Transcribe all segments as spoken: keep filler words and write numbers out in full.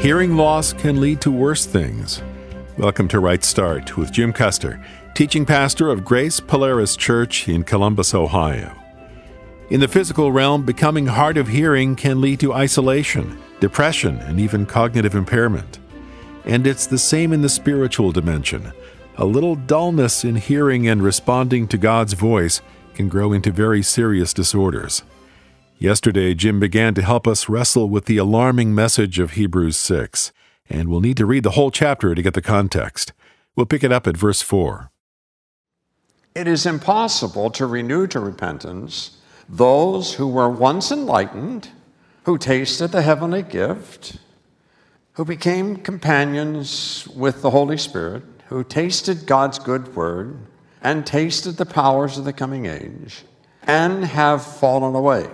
Hearing loss can lead to worse things. Welcome to Right Start with Jim Custer, teaching pastor of Grace Polaris Church in Columbus, Ohio. In the physical realm, becoming hard of hearing can lead to isolation, depression, and even cognitive impairment. And it's the same in the spiritual dimension. A little dullness in hearing and responding to God's voice can grow into very serious disorders. Yesterday, Jim began to help us wrestle with the alarming message of Hebrews six, and we'll need to read the whole chapter to get the context. We'll pick it up at verse four. It is impossible to renew to repentance those who were once enlightened, who tasted the heavenly gift, who became companions with the Holy Spirit, who tasted God's good word, and tasted the powers of the coming age, and have fallen away.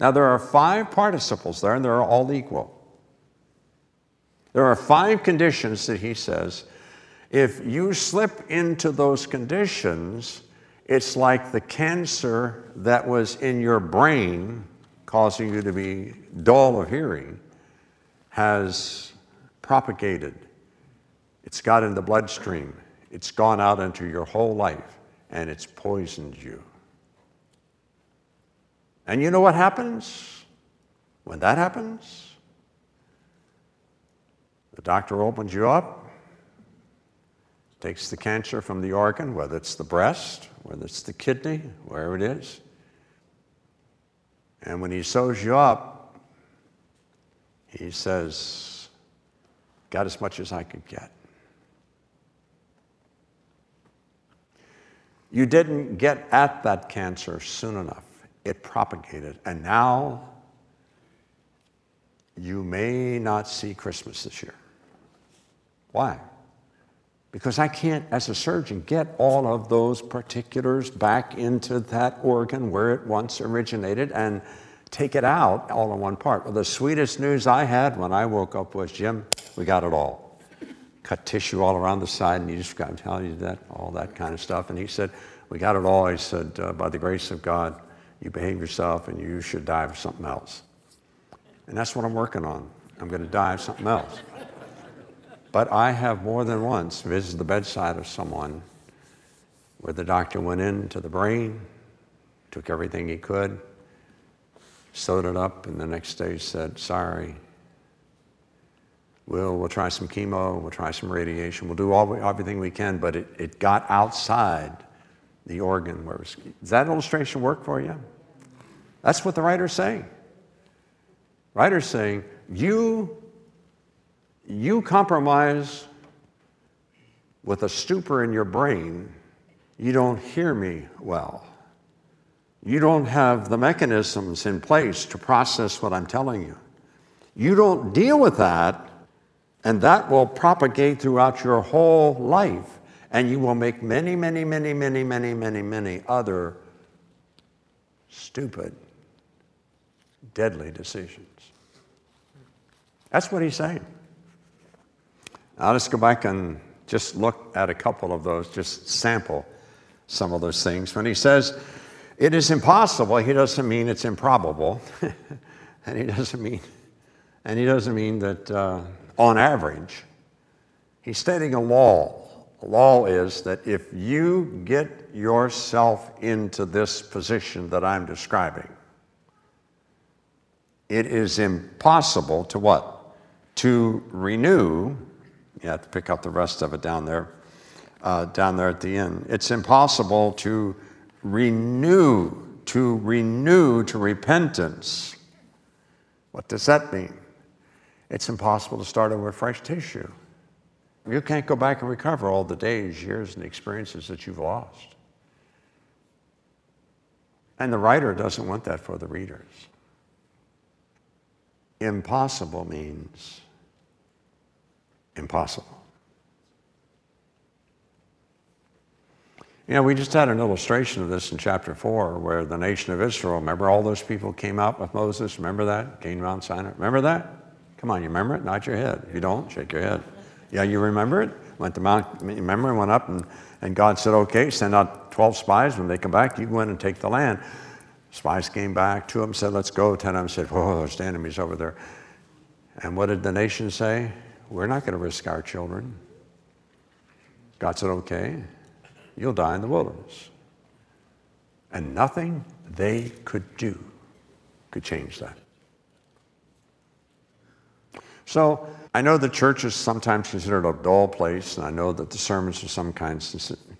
Now, there are five participles there, and they're all equal. There are five conditions that he says, if you slip into those conditions, it's like the cancer that was in your brain causing you to be dull of hearing has propagated. It's got in the bloodstream. It's gone out into your whole life, and it's poisoned you. And you know what happens when that happens? The doctor opens you up, takes the cancer from the organ, whether it's the breast, whether it's the kidney, wherever it is. And when he sews you up, he says, got as much as I could get. You didn't get at that cancer soon enough. It propagated. And now you may not see Christmas this year. Why? Because I can't, as a surgeon, get all of those particulars back into that organ where it once originated and take it out all in one part. Well, the sweetest news I had when I woke up was, Jim, we got it all. Cut tissue all around the side, and you just got to tell you that, all that kind of stuff. And he said, we got it all. He said, uh, by the grace of God, you behave yourself, and you should die of something else. And that's what I'm working on. I'm going to die of something else. But I have more than once visited the bedside of someone where the doctor went into the brain, took everything he could, sewed it up, and the next day said, sorry, we'll, we'll try some chemo, we'll try some radiation, we'll do all, everything we can, but it, it got outside the organ. Where it was. Does that illustration work for you? That's what the writer's saying. Writer's saying, you You compromise with a stupor in your brain, you don't hear me well. You don't have the mechanisms in place to process what I'm telling you. You don't deal with that, and that will propagate throughout your whole life, and you will make many, many, many, many, many, many, many other stupid, deadly decisions. That's what he's saying. Now, let's go back and just look at a couple of those, just sample some of those things. When he says it is impossible, he doesn't mean it's improbable, and he doesn't mean, and he doesn't mean that uh, on average. He's stating a law. The law is that if you get yourself into this position that I'm describing, it is impossible to what? To renew. You have to pick up the rest of it down there, uh, down there at the end. It's impossible to renew, to renew to repentance. What does that mean? It's impossible to start over fresh tissue. You can't go back and recover all the days, years, and experiences that you've lost. And the writer doesn't want that for the readers. Impossible means impossible. You know, we just had an illustration of this in chapter four where the nation of Israel, remember all those people came out with Moses? Remember that? Came to Mount Sinai? Remember that? Come on, you remember it? Nod your head. If you don't, shake your head. Yeah, you remember it? Went to Mount, remember, went up and, and God said, okay, send out twelve spies. When they come back, you go in and take the land. Spies came back. Two of them said, let's go. Ten of them said, whoa, there's the enemies over there. And what did the nation say? We're not going to risk our children. God said, okay, you'll die in the wilderness. And nothing they could do could change that. So I know the church is sometimes considered a dull place, and I know that the sermons are some kind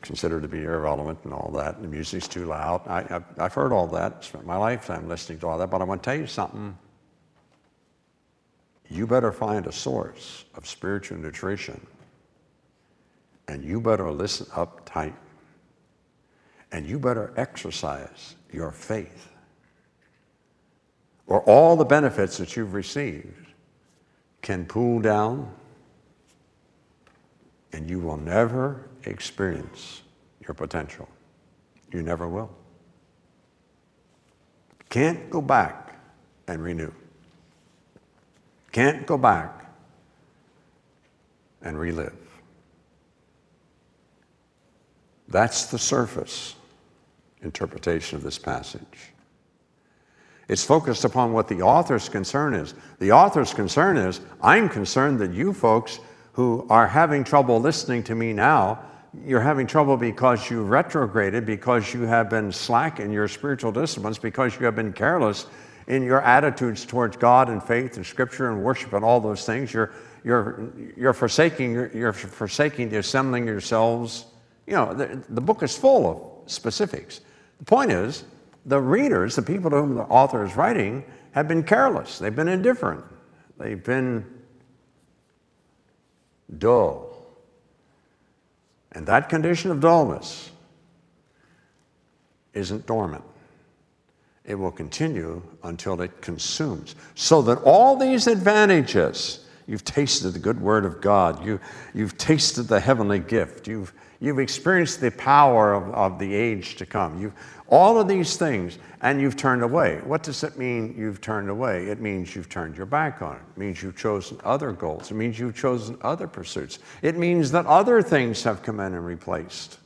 considered to be irrelevant and all that, and the music's too loud. I, I've, I've heard all that, spent my lifetime listening to all that, but I want to tell you something. You better find a source of spiritual nutrition, and you better listen up tight, and you better exercise your faith, or all the benefits that you've received can cool down, and you will never experience your potential. You never will. Can't go back and renew. Can't go back and relive. That's the surface interpretation of this passage. It's focused upon what the author's concern is. The author's concern is, I'm concerned that you folks who are having trouble listening to me now, you're having trouble because you retrograded, because you have been slack in your spiritual disciplines, because you have been careless in your attitudes towards God and faith and Scripture and worship and all those things. You're, you're, you're, forsaking, you're, you're forsaking the assembling yourselves. You know, the, the book is full of specifics. The point is, the readers, the people to whom the author is writing, have been careless. They've been indifferent. They've been dull. And that condition of dullness isn't dormant. It will continue until it consumes. So that all these advantages, you've tasted the good word of God, you, you've tasted the heavenly gift, you've, you've experienced the power of, of the age to come, you've, all of these things, and you've turned away. What does it mean you've turned away? It means you've turned your back on it. It means you've chosen other goals. It means you've chosen other pursuits. It means that other things have come in and replaced.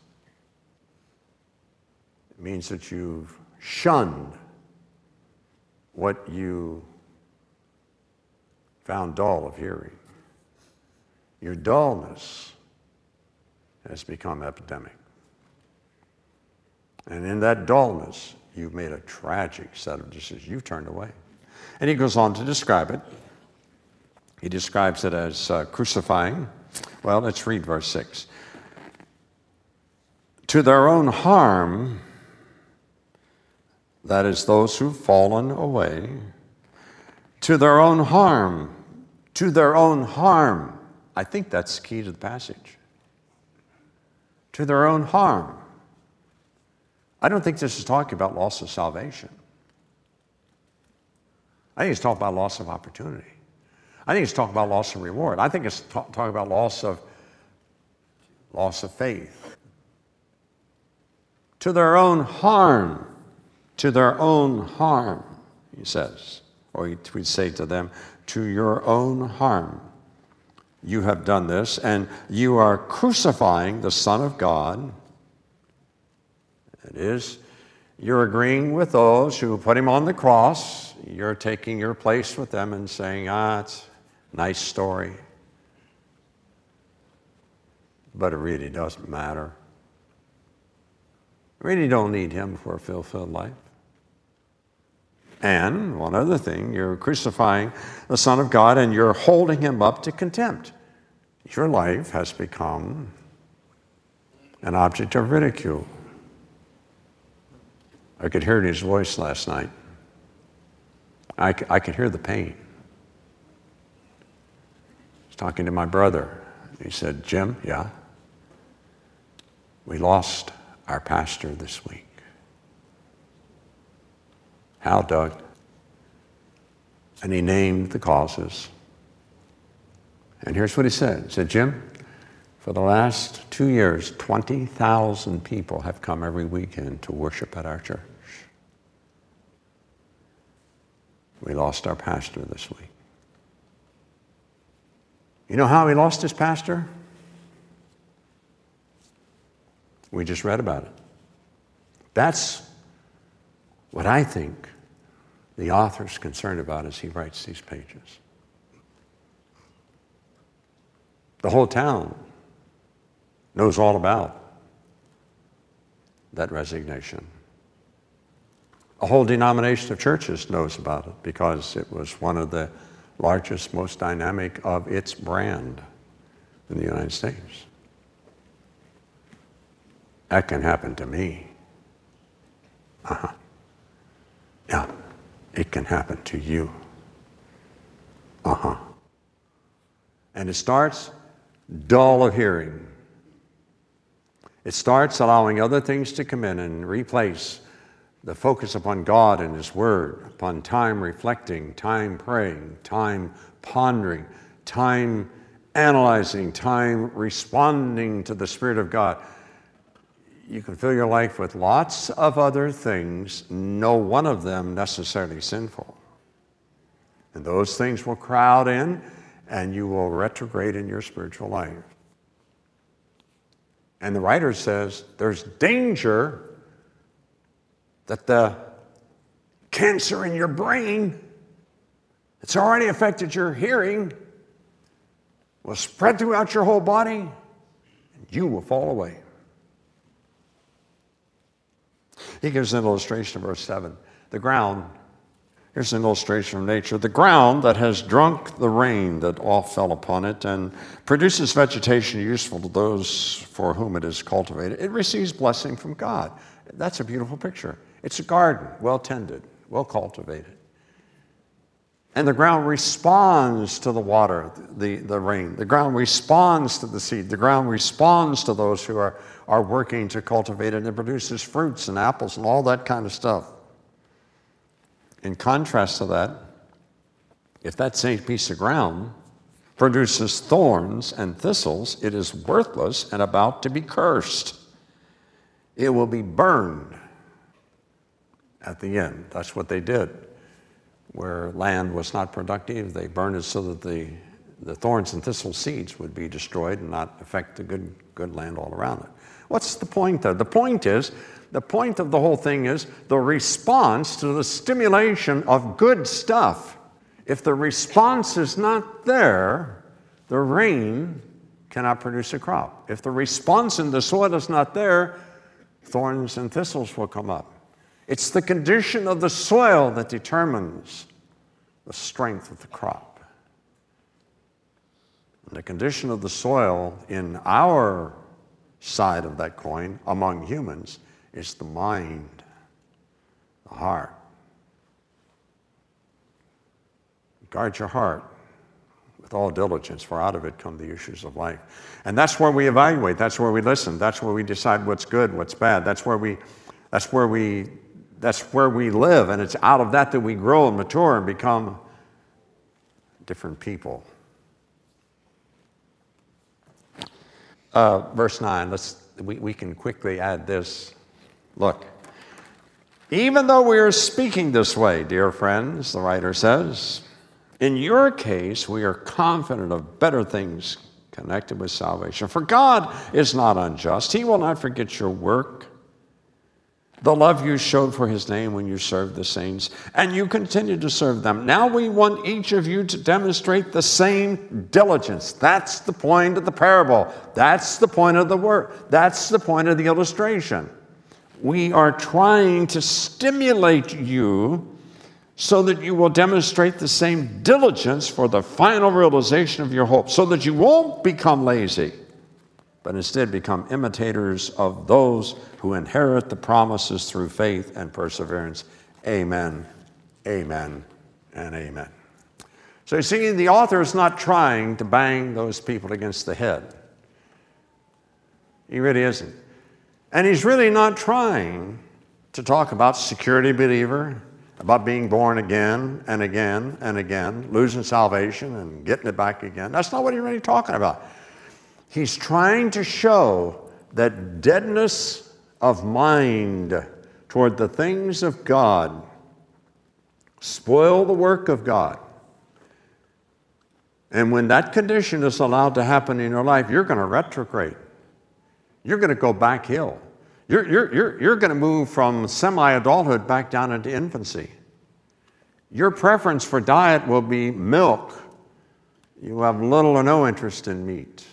It means that you've shunned what you found dull of hearing. Your dullness has become epidemic. And in that dullness, you've made a tragic set of decisions. You've turned away. And he goes on to describe it. He describes it as uh, crucifying. Well, let's read verse six. To their own harm, that is those who've fallen away, to their own harm, to their own harm. I think that's the key to the passage. To their own harm. I don't think this is talking about loss of salvation. I think it's talking about loss of opportunity. I think it's talking about loss of reward. I think it's ta- talking about loss of, loss of faith. To their own harm. To their own harm, he says. Or we'd say to them, to your own harm. You have done this, and you are crucifying the Son of God. It is, you're agreeing with those who put him on the cross. You're taking your place with them and saying, ah, it's a nice story. But it really doesn't matter. Really don't need him for a fulfilled life. And one other thing, you're crucifying the Son of God and you're holding him up to contempt. Your life has become an object of ridicule. I could hear it in his voice last night. I, I could hear the pain. I was talking to my brother. He said, Jim, yeah, we lost our pastor this week. How, Doug? And he named the causes. And here's what he said. He said, Jim, for the last two years, twenty thousand people have come every weekend to worship at our church. We lost our pastor this week. You know how he lost his pastor? We just read about it. That's what I think the author's concerned about as he writes these pages. The whole town knows all about that resignation. A whole denomination of churches knows about it because it was one of the largest, most dynamic of its brand in the United States. That can happen to me. Uh-huh. Yeah, it can happen to you. Uh-huh. And it starts dull of hearing. It starts allowing other things to come in and replace the focus upon God and His Word, upon time reflecting, time praying, time pondering, time analyzing, time responding to the Spirit of God. You can fill your life with lots of other things, no one of them necessarily sinful. And those things will crowd in, and you will retrograde in your spiritual life. And the writer says there's danger that the cancer in your brain that's already affected your hearing will spread throughout your whole body, and you will fall away. He gives an illustration in verse seven. The ground, here's an illustration from nature. The ground that has drunk the rain that all fell upon it and produces vegetation useful to those for whom it is cultivated, it receives blessing from God. That's a beautiful picture. It's a garden, well tended, well cultivated. And the ground responds to the water, the, the rain. The ground responds to the seed. The ground responds to those who are, are working to cultivate it, and produces fruits and apples and all that kind of stuff. In contrast to that, if that same piece of ground produces thorns and thistles, it is worthless and about to be cursed. It will be burned at the end. That's what they did. Where land was not productive, they burned it so that the, the thorns and thistle seeds would be destroyed and not affect the good, good land all around it. What's the point there? The point is, the point of the whole thing is the response to the stimulation of good stuff. If the response is not there, the rain cannot produce a crop. If the response in the soil is not there, thorns and thistles will come up. It's the condition of the soil that determines the strength of the crop. And the condition of the soil in our side of that coin, among humans, is the mind, the heart. Guard your heart with all diligence, for out of it come the issues of life. And that's where we evaluate. That's where we listen. That's where we decide what's good, what's bad. That's where we, that's where we That's where we live, and it's out of that that we grow and mature and become different people. Uh, verse nine, let's, we, we can quickly add this. Look, even though we are speaking this way, dear friends, the writer says, in your case, we are confident of better things connected with salvation. For God is not unjust. He will not forget your work, the love you showed for His name when you served the saints, and you continue to serve them. Now we want each of you to demonstrate the same diligence. That's the point of the parable. That's the point of the word. That's the point of the illustration. We are trying to stimulate you so that you will demonstrate the same diligence for the final realization of your hope, so that you won't become lazy, but instead become imitators of those who inherit the promises through faith and perseverance. Amen, amen, and amen. So you see, the author is not trying to bang those people against the head. He really isn't. And he's really not trying to talk about security believer, about being born again and again and again, losing salvation and getting it back again. That's not what he's really talking about. He's trying to show that deadness of mind toward the things of God spoil the work of God. And when that condition is allowed to happen in your life, you're going to retrograde. You're going to go back hill. You're, you're, you're, you're going to move from semi-adulthood back down into infancy. Your preference for diet will be milk. You will have little or no interest in meat,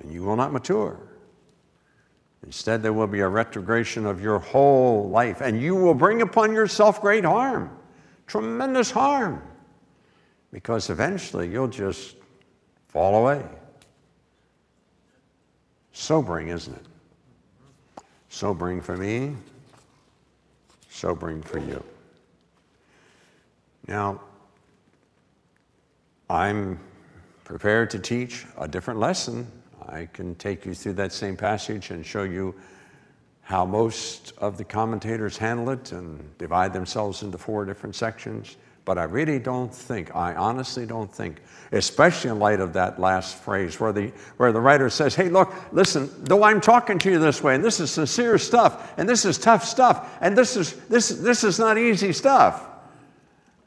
and you will not mature. Instead, there will be a retrogression of your whole life, and you will bring upon yourself great harm, tremendous harm, because eventually you'll just fall away. Sobering, isn't it? Sobering for me, sobering for you. Now, I'm prepared to teach a different lesson. I can take you through that same passage and show you how most of the commentators handle it and divide themselves into four different sections. But I really don't think, I honestly don't think, especially in light of that last phrase where the, where the writer says, hey, look, listen, though I'm talking to you this way, and this is sincere stuff, and this is tough stuff, and this is, this, this is not easy stuff.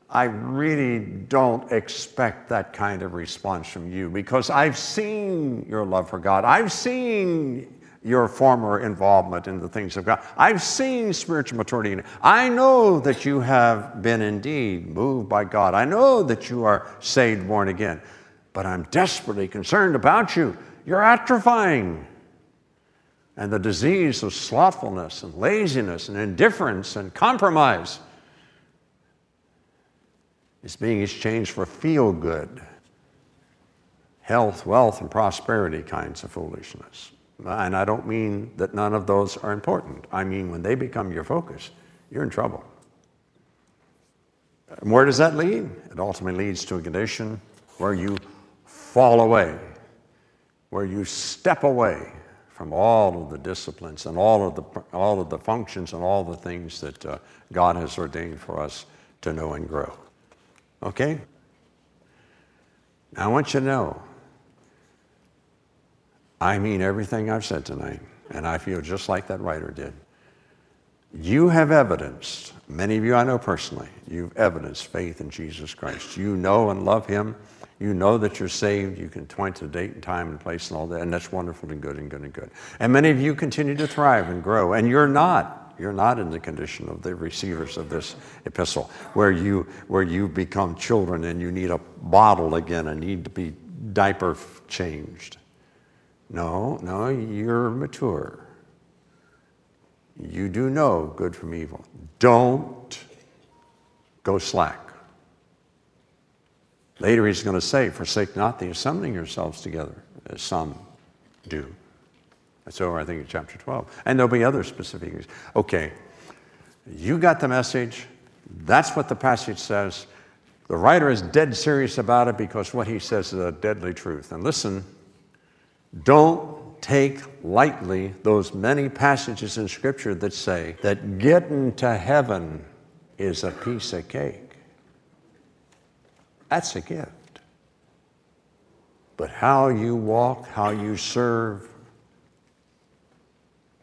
I really don't expect that kind of response from you, because I've seen your love for God. I've seen your former involvement in the things of God. I've seen spiritual maturity. I know that you have been indeed moved by God. I know that you are saved, born again, but I'm desperately concerned about you. You're atrophying. And the disease of slothfulness and laziness and indifference and compromise is being exchanged for feel-good, health, wealth, and prosperity kinds of foolishness. And I don't mean that none of those are important. I mean, when they become your focus, you're in trouble. And where does that lead? It ultimately leads to a condition where you fall away, where you step away from all of the disciplines and all of the, all of the functions and all the things that uh, God has ordained for us to know and grow. Okay? Now, I want you to know, I mean everything I've said tonight, and I feel just like that writer did. You have evidenced, many of you I know personally, you've evidenced faith in Jesus Christ. You know and love Him. You know that you're saved. You can point to the date and time and place and all that, and that's wonderful and good and good and good. And many of you continue to thrive and grow, and you're not. You're not in the condition of the receivers of this epistle, where you, where you become children and you need a bottle again and need to be diaper changed. No, no, you're mature. You do know good from evil. Don't go slack. Later he's going to say, forsake not the assembling yourselves together, as some do. That's over, I think, in chapter twelve. And there'll be other specific things. Okay, you got the message. That's what the passage says. The writer is dead serious about it because what he says is a deadly truth. And listen, don't take lightly those many passages in Scripture that say that getting to heaven is a piece of cake. That's a gift. But how you walk, how you serve,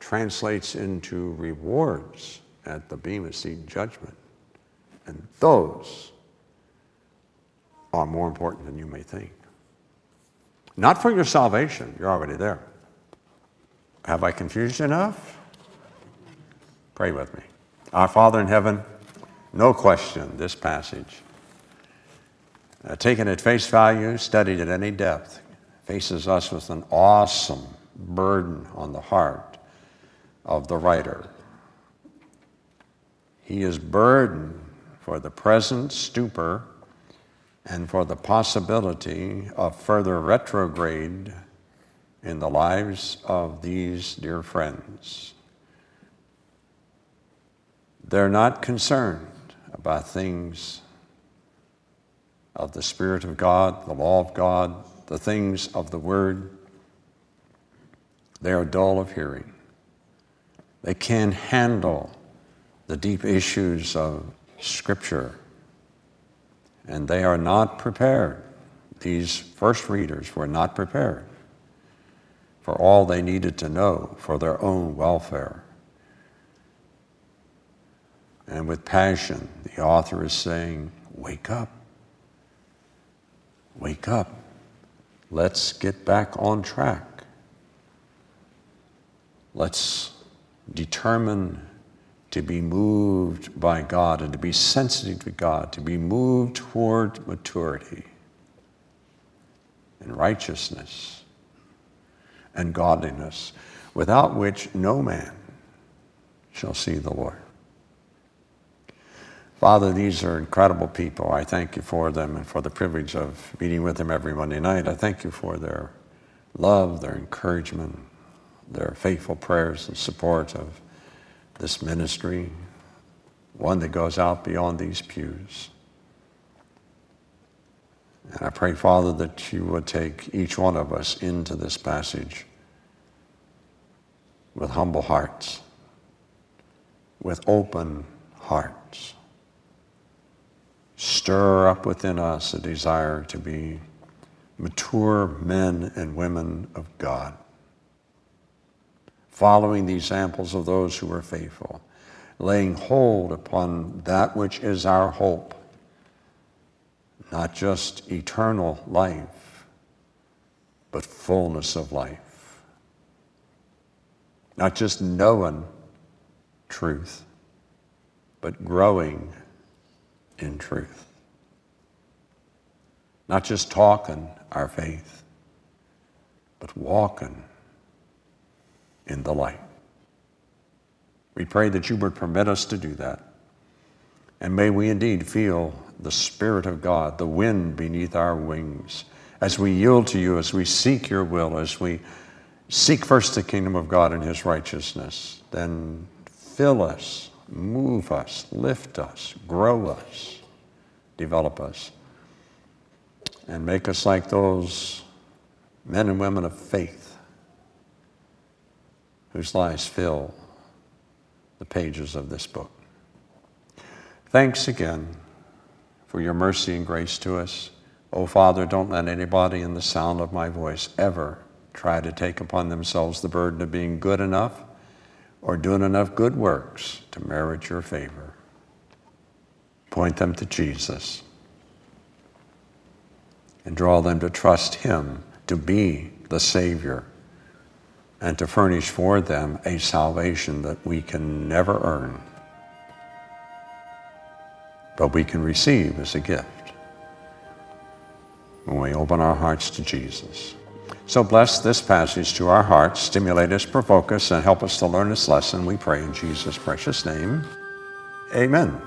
translates into rewards at the Bema Seat judgment. And those are more important than you may think. Not for your salvation. You're already there. Have I confused you enough? Pray with me. Our Father in heaven, no question this passage, uh, taken at face value, studied at any depth, faces us with an awesome burden on the heart of the writer. He is burdened for the present stupor and for the possibility of further retrograde in the lives of these dear friends. They're not concerned about things of the Spirit of God, the law of God, the things of the Word. They are dull of hearing. They can't handle the deep issues of Scripture, and they are not prepared. These first readers were not prepared for all they needed to know for their own welfare. And with passion, the author is saying, wake up. Wake up. Let's get back on track. Let's determined to be moved by God and to be sensitive to God, to be moved toward maturity, and righteousness and godliness, without which no man shall see the Lord. Father, these are incredible people. I thank you for them and for the privilege of meeting with them every Monday night. I thank you for their love, their encouragement, their faithful prayers and support of this ministry, one that goes out beyond these pews. And I pray, Father, that you would take each one of us into this passage with humble hearts, with open hearts. Stir up within us a desire to be mature men and women of God, following the examples of those who are faithful, laying hold upon that which is our hope, not just eternal life, but fullness of life. Not just knowing truth, but growing in truth. Not just talking our faith, but walking in the light. We pray that you would permit us to do that. And may we indeed feel the Spirit of God, the wind beneath our wings, as we yield to you, as we seek your will, as we seek first the kingdom of God and his righteousness. Then fill us, move us, lift us, grow us, develop us, and make us like those men and women of faith whose lives fill the pages of this book. Thanks again for your mercy and grace to us. Oh, Father, don't let anybody in the sound of my voice ever try to take upon themselves the burden of being good enough or doing enough good works to merit your favor. Point them to Jesus and draw them to trust him to be the Savior and to furnish for them a salvation that we can never earn, but we can receive as a gift when we open our hearts to Jesus. So bless this passage to our hearts, stimulate us, provoke us, and help us to learn this lesson, we pray in Jesus' precious name. Amen.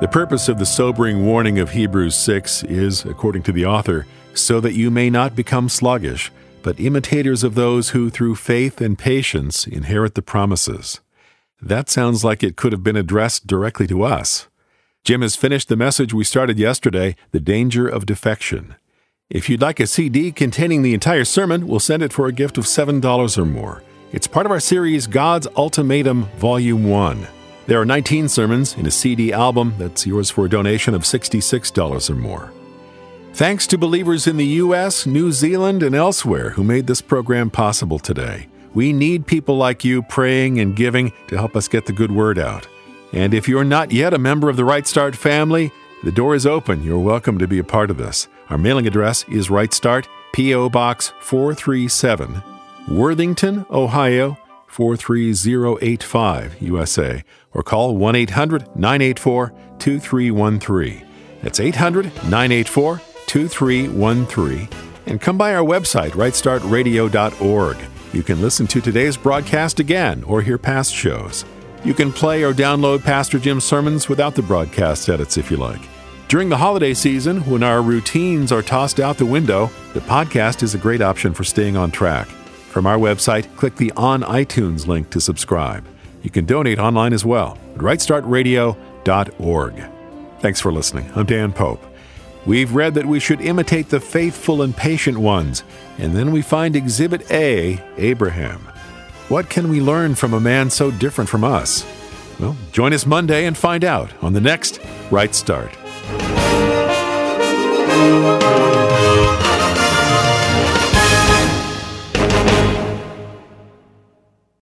The purpose of the sobering warning of Hebrews six is, according to the author, so that you may not become sluggish, but imitators of those who through faith and patience inherit the promises. That sounds like it could have been addressed directly to us. Jim has finished the message we started yesterday, The Danger of Defection. If you'd like a C D containing the entire sermon, we'll send it for a gift of seven dollars or more. It's part of our series, God's Ultimatum, Volume one. There are nineteen sermons in a C D album that's yours for a donation of sixty-six dollars or more. Thanks to believers in the U S, New Zealand, and elsewhere who made this program possible today. We need people like you praying and giving to help us get the good word out. And if you're not yet a member of the Right Start family, the door is open. You're welcome to be a part of this. Our mailing address is Right Start, P O Box four three seven, Worthington, Ohio, four three zero eight five, U S A, or call one eight hundred nine eight four two three one three. That's eight hundred nine eight four two three one three. And come by our website, right start radio dot org. You can listen to today's broadcast again or hear past shows. You can play or download Pastor Jim's sermons without the broadcast edits if you like. During the holiday season, when our routines are tossed out the window, the podcast is a great option for staying on track. From our website, click the On iTunes link to subscribe. You can donate online as well at right start radio dot org. Thanks for listening. I'm Dan Pope. We've read that we should imitate the faithful and patient ones, and then we find Exhibit A, Abraham. What can we learn from a man so different from us? Well, join us Monday and find out on the next Right Start.